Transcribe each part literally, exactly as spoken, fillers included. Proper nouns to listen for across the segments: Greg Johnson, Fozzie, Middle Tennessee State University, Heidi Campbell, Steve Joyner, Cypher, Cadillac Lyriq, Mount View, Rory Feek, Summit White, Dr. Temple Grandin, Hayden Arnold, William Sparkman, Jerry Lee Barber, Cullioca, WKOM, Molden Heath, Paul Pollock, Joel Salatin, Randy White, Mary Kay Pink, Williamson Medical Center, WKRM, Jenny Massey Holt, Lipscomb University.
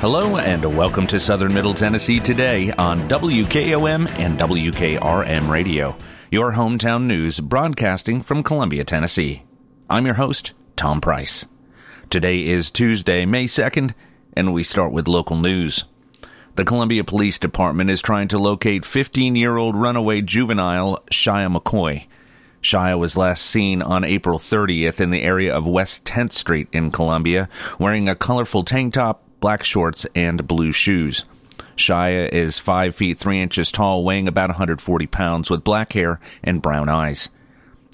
Hello and welcome to Southern Middle Tennessee Today on W K O M and W K R M Radio, your hometown news broadcasting from Columbia, Tennessee. I'm your host, Tom Price. Today is Tuesday, May second, and we start with local news. The Columbia Police Department is trying to locate fifteen-year-old runaway juvenile Shia McCoy. Shia was last seen on April thirtieth in the area of West tenth Street in Columbia, wearing a colorful tank top, black shorts, and blue shoes. Shia is five feet three inches tall, weighing about one hundred forty pounds, with black hair and brown eyes.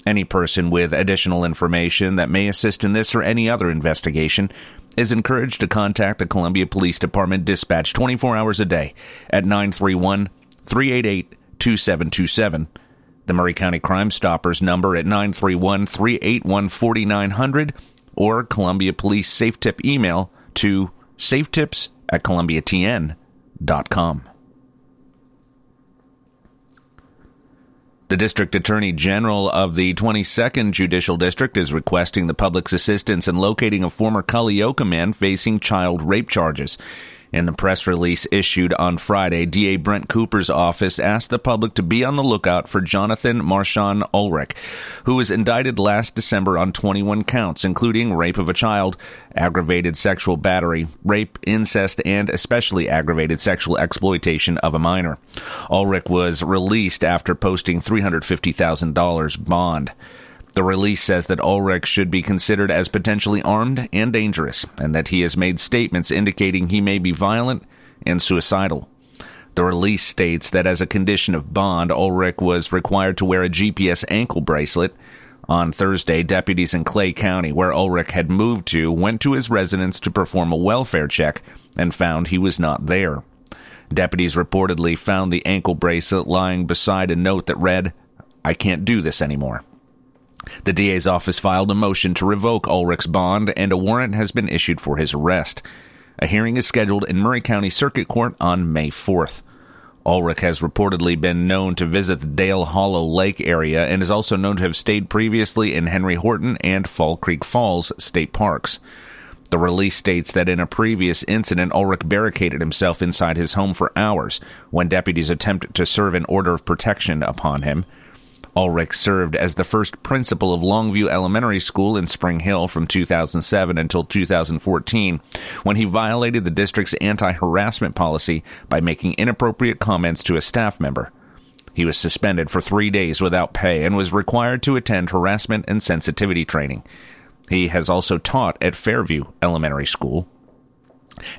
Any person with additional information that may assist in this or any other investigation is encouraged to contact the Columbia Police Department dispatch twenty-four hours a day at nine three one, three eight eight, two seven two seven, the Murray County Crime Stoppers number at nine three one, three eight one, four nine zero zero, or Columbia Police Safe Tip email to safetips at columbia t n dot com. The District Attorney General of the twenty-second Judicial District is requesting the public's assistance in locating a former Cullioca man facing child rape charges. In the press release issued on Friday, D A Brent Cooper's office asked the public to be on the lookout for Jonathan Marshawn Ulrich, who was indicted last December on twenty-one counts, including rape of a child, aggravated sexual battery, rape, incest, and especially aggravated sexual exploitation of a minor. Ulrich was released after posting three hundred fifty thousand dollars bond. The release says that Ulrich should be considered as potentially armed and dangerous, and that he has made statements indicating he may be violent and suicidal. The release states that as a condition of bond, Ulrich was required to wear a G P S ankle bracelet. On Thursday, deputies in Clay County, where Ulrich had moved to, went to his residence to perform a welfare check and found he was not there. Deputies reportedly found the ankle bracelet lying beside a note that read, "I can't do this anymore." The D A's office filed a motion to revoke Ulrich's bond, and a warrant has been issued for his arrest. A hearing is scheduled in Murray County Circuit Court on May fourth. Ulrich has reportedly been known to visit the Dale Hollow Lake area and is also known to have stayed previously in Henry Horton and Fall Creek Falls State Parks. The release states that in a previous incident, Ulrich barricaded himself inside his home for hours when deputies attempted to serve an order of protection upon him. Ulrich served as the first principal of Longview Elementary School in Spring Hill from two thousand seven until two thousand fourteen, when he violated the district's anti-harassment policy by making inappropriate comments to a staff member. He was suspended for three days without pay and was required to attend harassment and sensitivity training. He has also taught at Fairview Elementary School.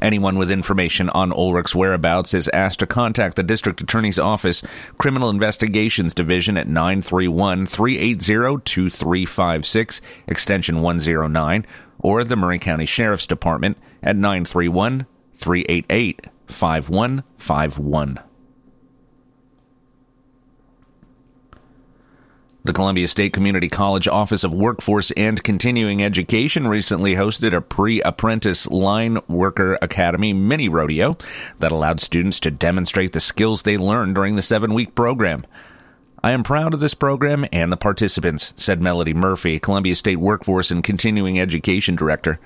Anyone with information on Ulrich's whereabouts is asked to contact the District Attorney's Office, Criminal Investigations Division at nine three one, three eight zero, two three five six, extension one oh nine, or the Murray County Sheriff's Department at nine three one, three eight eight, five one five one. The Columbia State Community College Office of Workforce and Continuing Education recently hosted a pre-apprentice line worker academy mini rodeo that allowed students to demonstrate the skills they learned during the seven-week program. "I am proud of this program and the participants," said Melody Murphy, Columbia State Workforce and Continuing Education Director.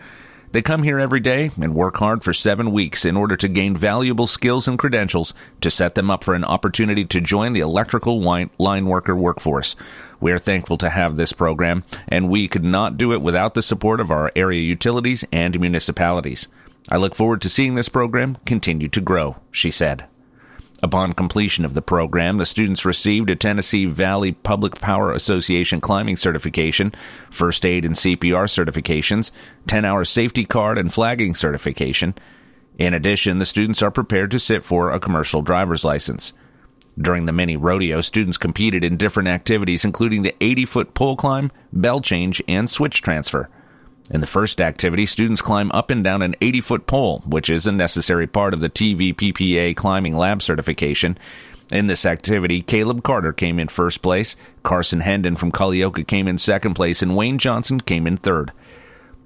"They come here every day and work hard for seven weeks in order to gain valuable skills and credentials to set them up for an opportunity to join the electrical line worker workforce. We are thankful to have this program, and we could not do it without the support of our area utilities and municipalities. I look forward to seeing this program continue to grow," she said. Upon completion of the program, the students received a Tennessee Valley Public Power Association climbing certification, first aid and C P R certifications, ten-hour safety card and flagging certification. In addition, the students are prepared to sit for a commercial driver's license. During the mini rodeo, students competed in different activities, including the eighty-foot pole climb, bell change, and switch transfer. In the first activity, students climb up and down an eighty-foot pole, which is a necessary part of the T V P P A climbing lab certification. In this activity, Caleb Carter came in first place, Carson Hendon from Cullioca came in second place, and Wayne Johnson came in third.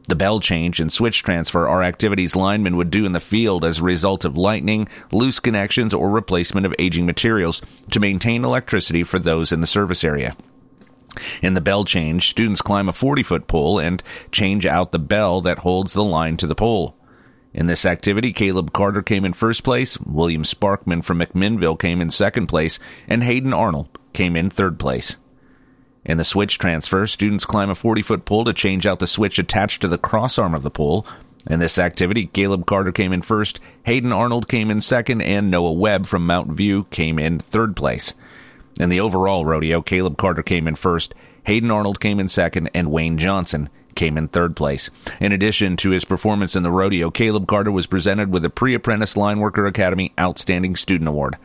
The bell change and switch transfer are activities linemen would do in the field as a result of lightning, loose connections, or replacement of aging materials to maintain electricity for those in the service area. In the bell change, students climb a forty-foot pole and change out the bell that holds the line to the pole. In this activity, Caleb Carter came in first place, William Sparkman from McMinnville came in second place, and Hayden Arnold came in third place. In the switch transfer, students climb a forty-foot pole to change out the switch attached to the crossarm of the pole. In this activity, Caleb Carter came in first, Hayden Arnold came in second, and Noah Webb from Mount View came in third place. In the overall rodeo, Caleb Carter came in first, Hayden Arnold came in second, and Wayne Johnson came in third place. In addition to his performance in the rodeo, Caleb Carter was presented with a Pre-Apprentice Line Worker Academy Outstanding Student Award.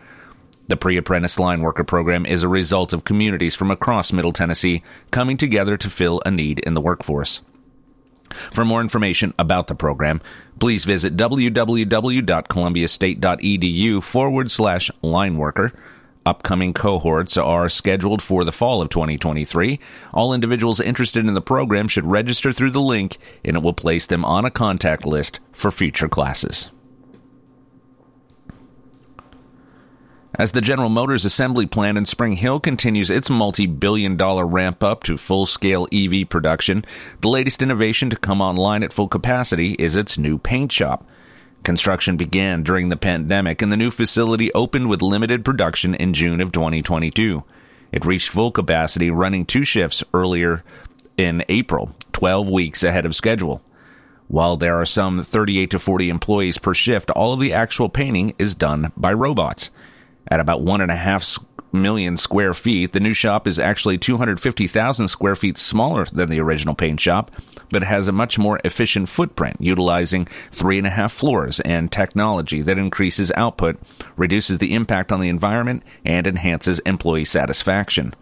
The Pre-Apprentice Line Worker program is a result of communities from across Middle Tennessee coming together to fill a need in the workforce. For more information about the program, please visit www.columbiastate.edu forward slash line worker. Upcoming cohorts are scheduled for the fall of twenty twenty-three. All individuals interested in the program should register through the link, and it will place them on a contact list for future classes. As the General Motors assembly plant in Spring Hill continues its multi-billion dollar ramp up to full-scale E V production, the latest innovation to come online at full capacity is its new paint shop. Construction began during the pandemic, and the new facility opened with limited production in June of twenty twenty-two. It reached full capacity running two shifts earlier in April, twelve weeks ahead of schedule. While there are some thirty-eight to forty employees per shift, all of the actual painting is done by robots. At about one and a half million square feet, the new shop is actually two hundred fifty thousand square feet smaller than the original paint shop, but has a much more efficient footprint, utilizing three and a half floors and technology that increases output, reduces the impact on the environment, and enhances employee satisfaction.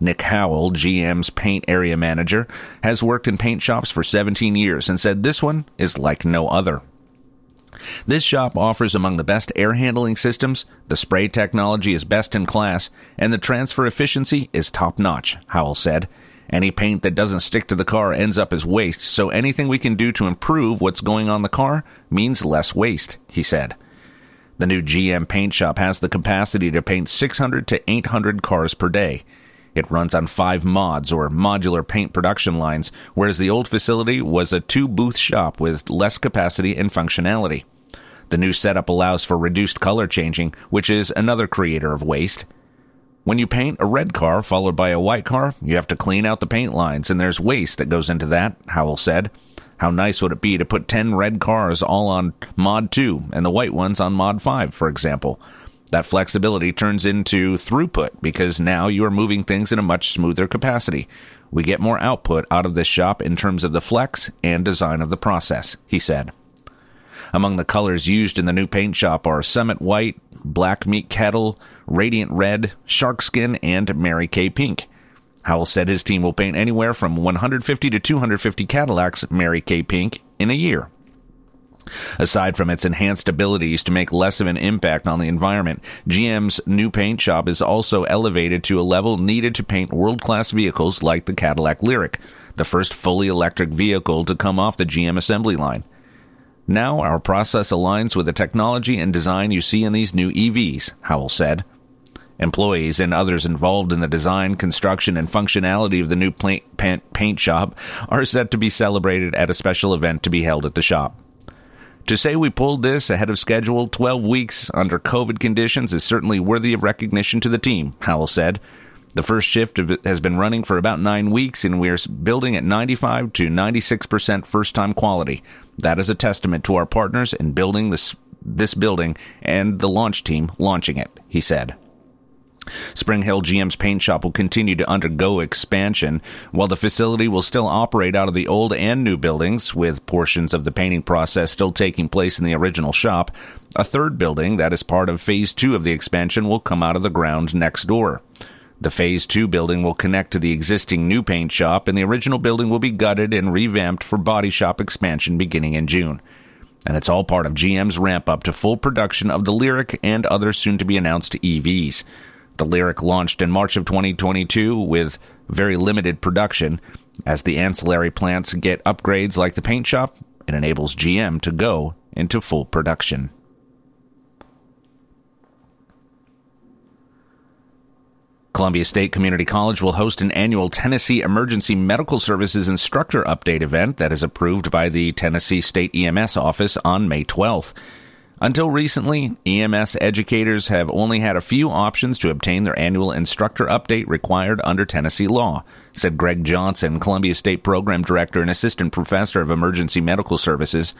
Nick Howell, G M's paint area manager, has worked in paint shops for seventeen years and said this one is like no other. This shop offers among the best air handling systems, the spray technology is best in class, and the transfer efficiency is top-notch, Howell said. Any paint that doesn't stick to the car ends up as waste, so anything we can do to improve what's going on in the car means less waste, he said. The new G M paint shop has the capacity to paint six hundred to eight hundred cars per day. It runs on five mods, or modular paint production lines, whereas the old facility was a two-booth shop with less capacity and functionality. The new setup allows for reduced color changing, which is another creator of waste. When you paint a red car followed by a white car, you have to clean out the paint lines, and there's waste that goes into that, Howell said. How nice would it be to put ten red cars all on Mod two and the white ones on Mod five, for example? That flexibility turns into throughput because now you are moving things in a much smoother capacity. We get more output out of this shop in terms of the flex and design of the process, he said. Among the colors used in the new paint shop are Summit White, Black Meat Kettle, Radiant Red, Sharkskin, and Mary Kay Pink. Howell said his team will paint anywhere from one hundred fifty to two hundred fifty Cadillacs Mary Kay Pink in a year. Aside from its enhanced abilities to make less of an impact on the environment, G M's new paint shop is also elevated to a level needed to paint world-class vehicles like the Cadillac Lyriq, the first fully electric vehicle to come off the G M assembly line. Now our process aligns with the technology and design you see in these new E Vs, Howell said. Employees and others involved in the design, construction, and functionality of the new paint shop are set to be celebrated at a special event to be held at the shop. To say we pulled this ahead of schedule twelve weeks under COVID conditions is certainly worthy of recognition to the team, Howell said. The first shift has been running for about nine weeks, and we are building at ninety-five to ninety-six percent first-time quality. That is a testament to our partners in building this, this building and the launch team launching it, he said. Spring Hill G M's paint shop will continue to undergo expansion, while the facility will still operate out of the old and new buildings, with portions of the painting process still taking place in the original shop. A third building that is part of Phase two of the expansion will come out of the ground next door. The Phase two building will connect to the existing new paint shop, and the original building will be gutted and revamped for body shop expansion beginning in June. And it's all part of G M's ramp-up to full production of the Lyriq and other soon-to-be-announced E Vs. The Lyriq launched in March of twenty twenty-two with very limited production. As the ancillary plants get upgrades like the paint shop, it enables G M to go into full production. Columbia State Community College will host an annual Tennessee Emergency Medical Services Instructor Update event that is approved by the Tennessee State E M S office on May twelfth. Until recently, E M S educators have only had a few options to obtain their annual instructor update required under Tennessee law, said Greg Johnson, Columbia State Program Director and Assistant Professor of Emergency Medical Services.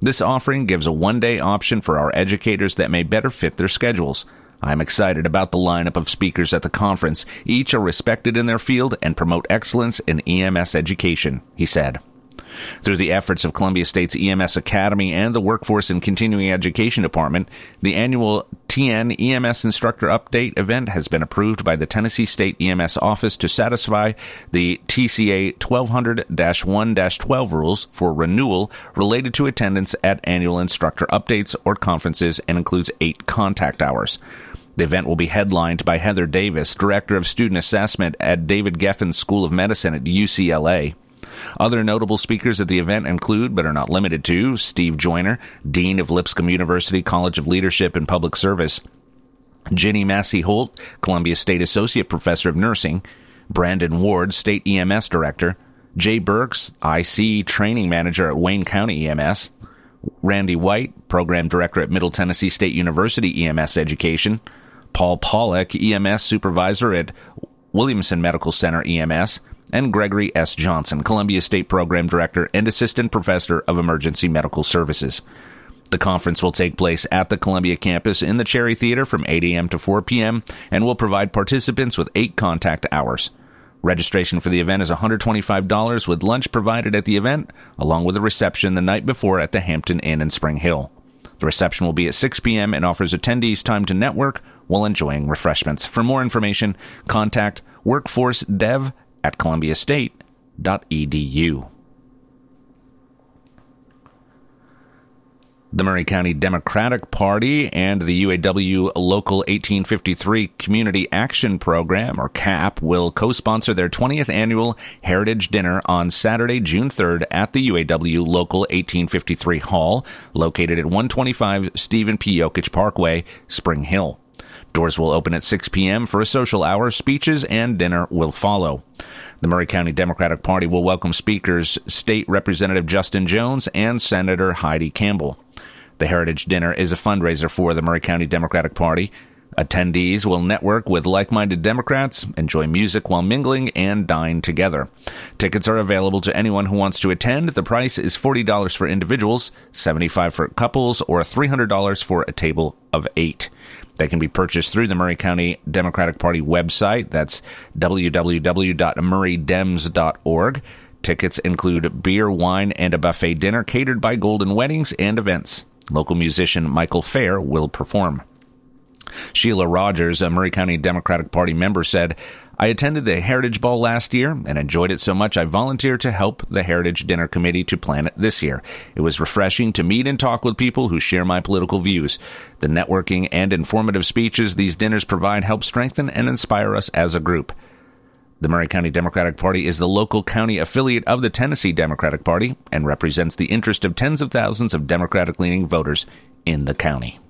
This offering gives a one-day option for our educators that may better fit their schedules. I'm excited about the lineup of speakers at the conference. Each are respected in their field and promote excellence in E M S education, he said. Through the efforts of Columbia State's E M S Academy and the Workforce and Continuing Education Department, the annual T N E M S Instructor Update event has been approved by the Tennessee State E M S Office to satisfy the T C A twelve hundred dash one dash twelve rules for renewal related to attendance at annual instructor updates or conferences and includes eight contact hours. The event will be headlined by Heather Davis, Director of Student Assessment at David Geffen School of Medicine at U C L A. Other notable speakers at the event include, but are not limited to, Steve Joyner, Dean of Lipscomb University College of Leadership and Public Service, Jenny Massey Holt, Columbia State Associate Professor of Nursing, Brandon Ward, State E M S Director, Jay Burks, I C Training Manager at Wayne County E M S, Randy White, Program Director at Middle Tennessee State University E M S Education, Paul Pollock, E M S Supervisor at Williamson Medical Center E M S, and Gregory S. Johnson, Columbia State Program Director and Assistant Professor of Emergency Medical Services. The conference will take place at the Columbia campus in the Cherry Theater from eight a.m. to four p.m. and will provide participants with eight contact hours. Registration for the event is one hundred twenty-five dollars with lunch provided at the event, along with a reception the night before at the Hampton Inn in Spring Hill. The reception will be at six p.m. and offers attendees time to network while enjoying refreshments. For more information, contact workforcedev at columbia state dot e d u. The Murray County Democratic Party and the U A W Local eighteen fifty-three Community Action Program, or CAP, will co-sponsor their twentieth annual Heritage Dinner on Saturday, June third at the U A W Local eighteen fifty-three Hall, located at one twenty-five Stephen P. Yokich Parkway, Spring Hill. Doors will open at six p.m. for a social hour. Speeches and dinner will follow. The Murray County Democratic Party will welcome speakers State Representative Justin Jones and Senator Heidi Campbell. The Heritage Dinner is a fundraiser for the Murray County Democratic Party. Attendees will network with like-minded Democrats, enjoy music while mingling, and dine together. Tickets are available to anyone who wants to attend. The price is forty dollars for individuals, seventy-five dollars for couples, or three hundred dollars for a table of eight. They can be purchased through the Murray County Democratic Party website. That's w w w dot murray dems dot org. Tickets include beer, wine, and a buffet dinner catered by Golden Weddings and Events. Local musician Michael Fair will perform. Sheila Rogers, a Murray County Democratic Party member, said, "I attended the Heritage Ball last year and enjoyed it so much I volunteered to help the Heritage Dinner Committee to plan it this year. It was refreshing to meet and talk with people who share my political views. The networking and informative speeches these dinners provide help strengthen and inspire us as a group." The Murray County Democratic Party is the local county affiliate of the Tennessee Democratic Party and represents the interest of tens of thousands of Democratic-leaning voters in the county.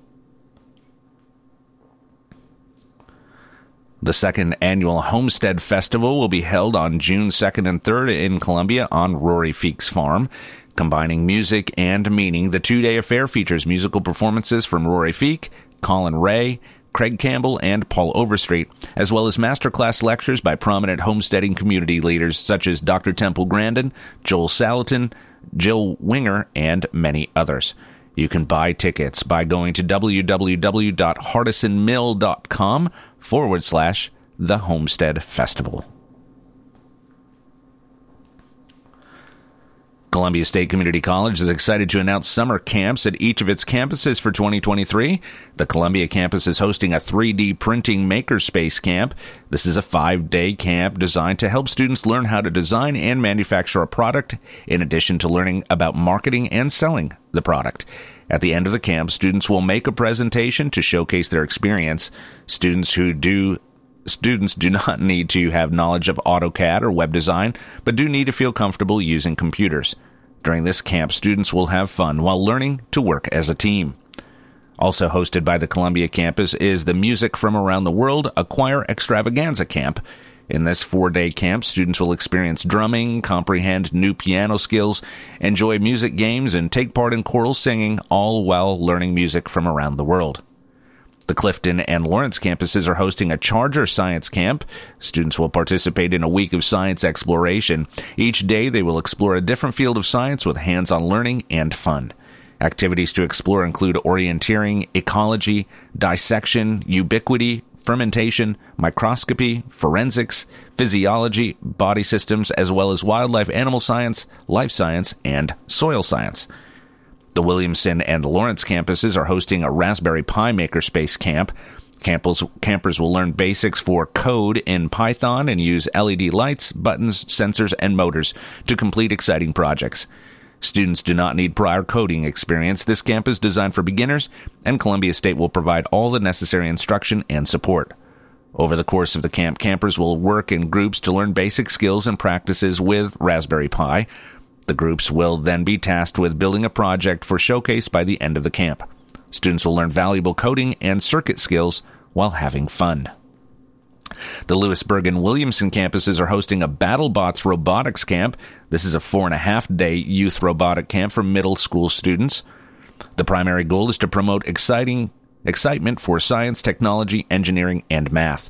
The second annual Homestead Festival will be held on June second and third in Columbia on Rory Feek's farm. Combining music and meaning, the two-day affair features musical performances from Rory Feek, Colin Ray, Craig Campbell, and Paul Overstreet, as well as masterclass lectures by prominent homesteading community leaders such as Doctor Temple Grandin, Joel Salatin, Jill Winger, and many others. You can buy tickets by going to w w w dot hardison mill dot com forward slash the Homestead Festival. Columbia State Community College is excited to announce summer camps at each of its campuses for twenty twenty-three. The Columbia campus is hosting a three D printing makerspace camp. This is a five-day camp designed to help students learn how to design and manufacture a product, in addition to learning about marketing and selling the product. At the end of the camp, students will make a presentation to showcase their experience. Students who do Students do not need to have knowledge of AutoCAD or web design, but do need to feel comfortable using computers. During this camp, students will have fun while learning to work as a team. Also hosted by the Columbia campus is the Music from Around the World, a choir extravaganza camp. In this four-day camp, students will experience drumming, comprehend new piano skills, enjoy music games, and take part in choral singing, all while learning music from around the world. The Clifton and Lawrence campuses are hosting a Charger Science Camp. Students will participate in a week of science exploration. Each day, they will explore a different field of science with hands-on learning and fun. Activities to explore include orienteering, ecology, dissection, ubiquity, fermentation, microscopy, forensics, physiology, body systems, as well as wildlife animal science, life science, and soil science. The Williamson and Lawrence campuses are hosting a Raspberry Pi Makerspace Camp. Campers, campers will learn basics for code in Python and use L E D lights, buttons, sensors, and motors to complete exciting projects. Students do not need prior coding experience. This camp is designed for beginners, and Columbia State will provide all the necessary instruction and support. Over the course of the camp, campers will work in groups to learn basic skills and practices with Raspberry Pi. The groups will then be tasked with building a project for showcase by the end of the camp. Students will learn valuable coding and circuit skills while having fun. The Lewisburg and Williamson campuses are hosting a BattleBots robotics camp. This is a four-and-a-half-day youth robotic camp for middle school students. The primary goal is to promote exciting excitement for science, technology, engineering, and math.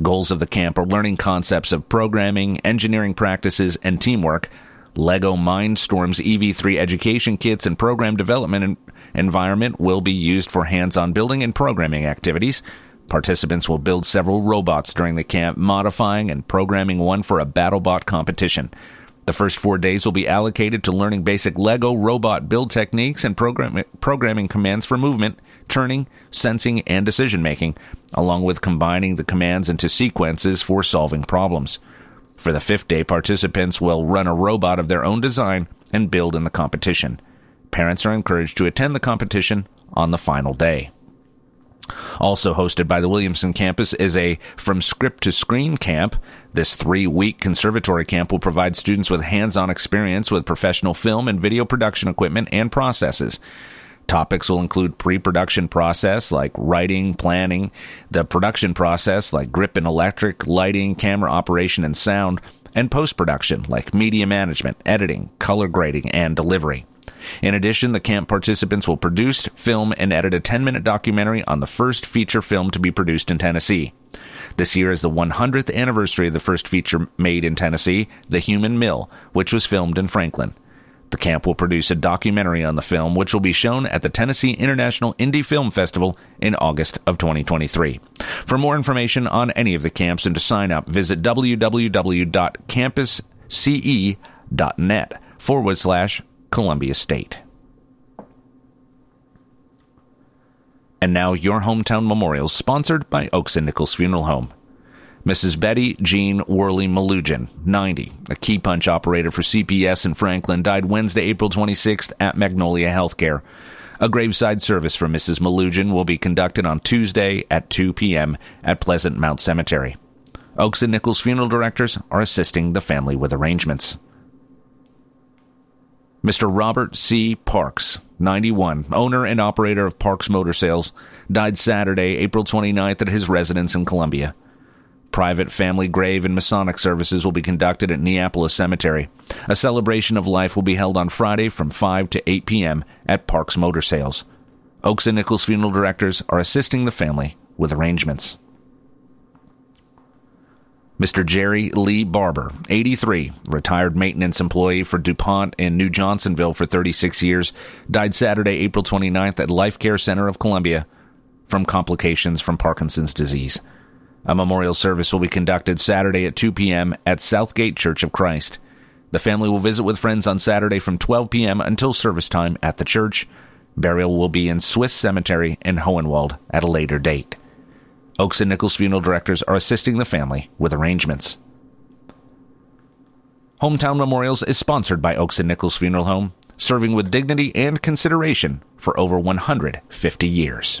Goals of the camp are learning concepts of programming, engineering practices, and teamwork, Lego Mindstorm's E V three education kits and program development environment will be used for hands-on building and programming activities. Participants will build several robots during the camp, modifying and programming one for a BattleBot competition. The first four days will be allocated to learning basic Lego robot build techniques and program- programming commands for movement, turning, sensing, and decision-making, along with combining the commands into sequences for solving problems. For the fifth day, participants will run a robot of their own design and build in the competition. Parents are encouraged to attend the competition on the final day. Also hosted by the Williamson campus is a From Script to Screen camp. This three-week conservatory camp will provide students with hands-on experience with professional film and video production equipment and processes. Topics will include pre-production process like writing, planning, the production process like grip and electric, lighting, camera operation, and sound, and post-production like media management, editing, color grading, and delivery. In addition, the camp participants will produce, film, and edit a ten-minute documentary on the first feature film to be produced in Tennessee. This year is the one hundredth anniversary of the first feature made in Tennessee, The Human Mill, which was filmed in Franklin. The camp will produce a documentary on the film, which will be shown at the Tennessee International Indie Film Festival in August of twenty twenty-three. For more information on any of the camps and to sign up, visit www.campusce.net forward slash Columbia State. And now your hometown memorials, sponsored by Oaks and Nichols Funeral Home. Missus Betty Jean Worley Malugin, ninety, a key punch operator for C P S in Franklin, died Wednesday, April twenty-sixth at Magnolia Healthcare. A graveside service for Missus Malugin will be conducted on Tuesday at two p.m. at Pleasant Mount Cemetery. Oaks and Nichols funeral directors are assisting the family with arrangements. Mister Robert C. Parks, ninety-one, owner and operator of Parks Motor Sales, died Saturday, April twenty-ninth at his residence in Columbia. Private family grave and Masonic services will be conducted at Neapolis Cemetery. A celebration of life will be held on Friday from five to eight p.m. at Parks Motor Sales. Oaks and Nichols funeral directors are assisting the family with arrangements. Mister Jerry Lee Barber, eighty-three, retired maintenance employee for DuPont in New Johnsonville for thirty-six years, died Saturday, April twenty-ninth at Life Care Center of Columbia from complications from Parkinson's disease. A memorial service will be conducted Saturday at two p.m. at Southgate Church of Christ. The family will visit with friends on Saturday from twelve p.m. until service time at the church. Burial will be in Swiss Cemetery in Hohenwald at a later date. Oaks and Nichols funeral directors are assisting the family with arrangements. Hometown Memorials is sponsored by Oaks and Nichols Funeral Home, serving with dignity and consideration for over one hundred fifty years.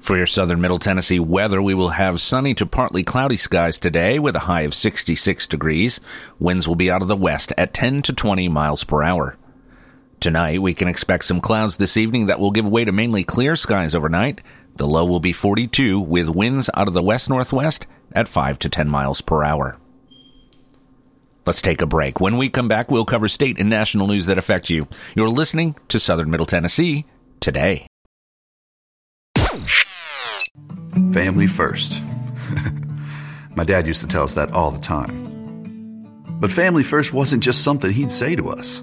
For your southern Middle Tennessee weather, we will have sunny to partly cloudy skies today with a high of sixty-six degrees. Winds will be out of the west at ten to twenty miles per hour. Tonight, we can expect some clouds this evening that will give way to mainly clear skies overnight. The low will be forty-two with winds out of the west-northwest at five to ten miles per hour. Let's take a break. When we come back, we'll cover state and national news that affect you. You're listening to Southern Middle Tennessee Today. Family first. My dad used to tell us that all the time. But family first wasn't just something he'd say to us.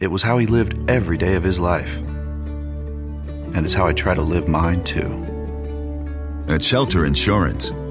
It was how he lived every day of his life. And it's how I try to live mine too. At Shelter Insurance,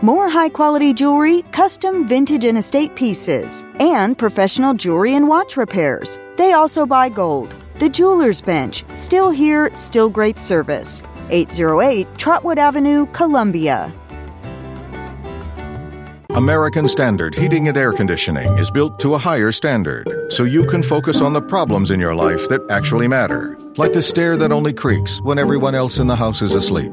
More high-quality jewelry, custom vintage and estate pieces, and professional jewelry and watch repairs. They also buy gold. The Jewelers Bench, still here, still great service. eight oh eight Trotwood Avenue, Columbia. American Standard Heating and Air Conditioning is built to a higher standard, so you can focus on the problems in your life that actually matter, like the stair that only creaks when everyone else in the house is asleep.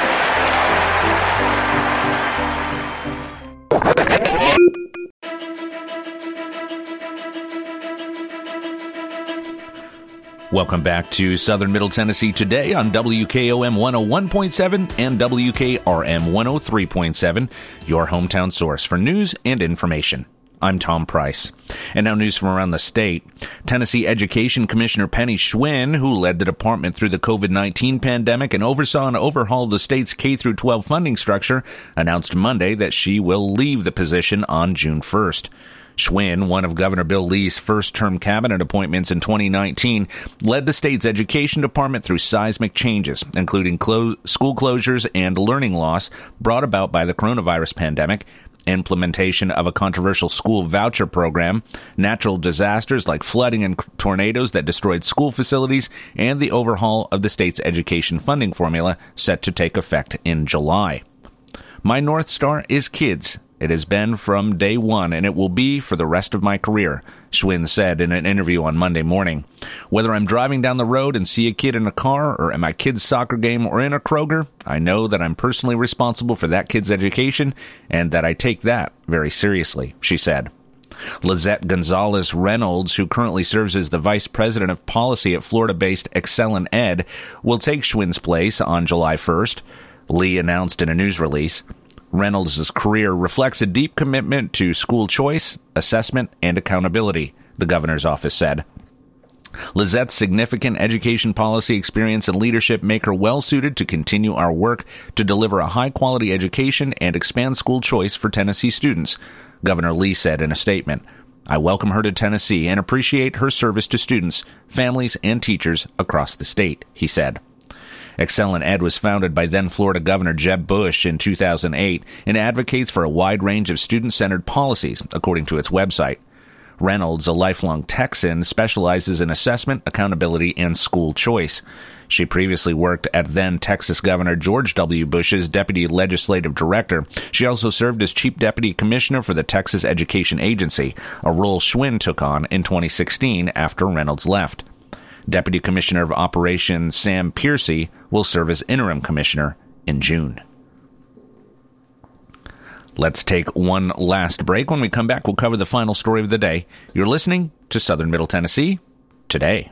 Welcome back to Southern Middle Tennessee Today on W K O M one oh one point seven and W K R M one oh three point seven, your hometown source for news and information. I'm Tom Price. And now news from around the state. Tennessee Education Commissioner Penny Schwinn, who led the department through the covid nineteen pandemic and oversaw and overhauled the state's K through twelve funding structure, announced Monday that she will leave the position on June first. Schwinn, one of Governor Bill Lee's first-term cabinet appointments in twenty nineteen, led the state's education department through seismic changes, including clo- school closures and learning loss brought about by the coronavirus pandemic, implementation of a controversial school voucher program, natural disasters like flooding and tornadoes that destroyed school facilities, and the overhaul of the state's education funding formula set to take effect in July. My North Star is kids. It has been from day one, and it will be for the rest of my career, Schwinn said in an interview on Monday morning. Whether I'm driving down the road and see a kid in a car or at my kid's soccer game or in a Kroger, I know that I'm personally responsible for that kid's education and that I take that very seriously, she said. Lizette Gonzalez Reynolds, who currently serves as the Vice President of Policy at Florida-based Excel in Ed, will take Schwinn's place on July first, Lee announced in a news release. Reynolds' career reflects a deep commitment to school choice, assessment, and accountability, the governor's office said. Lizette's significant education policy experience and leadership make her well-suited to continue our work to deliver a high-quality education and expand school choice for Tennessee students, Governor Lee said in a statement. I welcome her to Tennessee and appreciate her service to students, families, and teachers across the state, he said. Excel in Ed was founded by then-Florida Governor Jeb Bush in two thousand eight and advocates for a wide range of student-centered policies, according to its website. Reynolds, a lifelong Texan, specializes in assessment, accountability, and school choice. She previously worked at then-Texas Governor George W. Bush's deputy legislative director. She also served as chief deputy commissioner for the Texas Education Agency, a role Schwinn took on in twenty sixteen after Reynolds left. Deputy Commissioner of Operations Sam Piercy will serve as interim commissioner in June. Let's take one last break. When we come back, we'll cover the final story of the day. You're listening to Southern Middle Tennessee Today.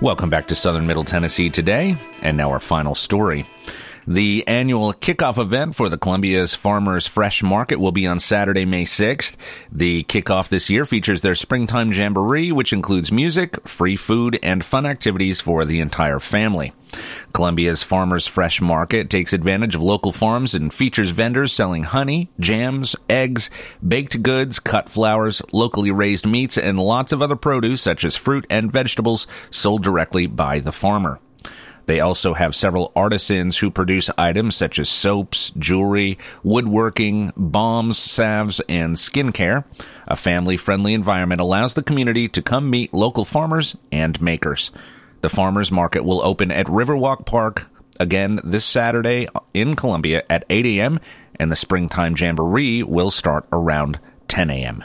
Welcome back to Southern Middle Tennessee Today, and now our final story. The annual kickoff event for the Columbia's Farmers Fresh Market will be on Saturday, May sixth. The kickoff this year features their Springtime Jamboree, which includes music, free food, and fun activities for the entire family. Columbia's Farmers Fresh Market takes advantage of local farms and features vendors selling honey, jams, eggs, baked goods, cut flowers, locally raised meats, and lots of other produce such as fruit and vegetables sold directly by the farmer. They also have several artisans who produce items such as soaps, jewelry, woodworking, balms, salves, and skincare. A family-friendly environment allows the community to come meet local farmers and makers. The farmers market will open at Riverwalk Park again this Saturday in Columbia at eight a.m., and the Springtime Jamboree will start around ten a.m.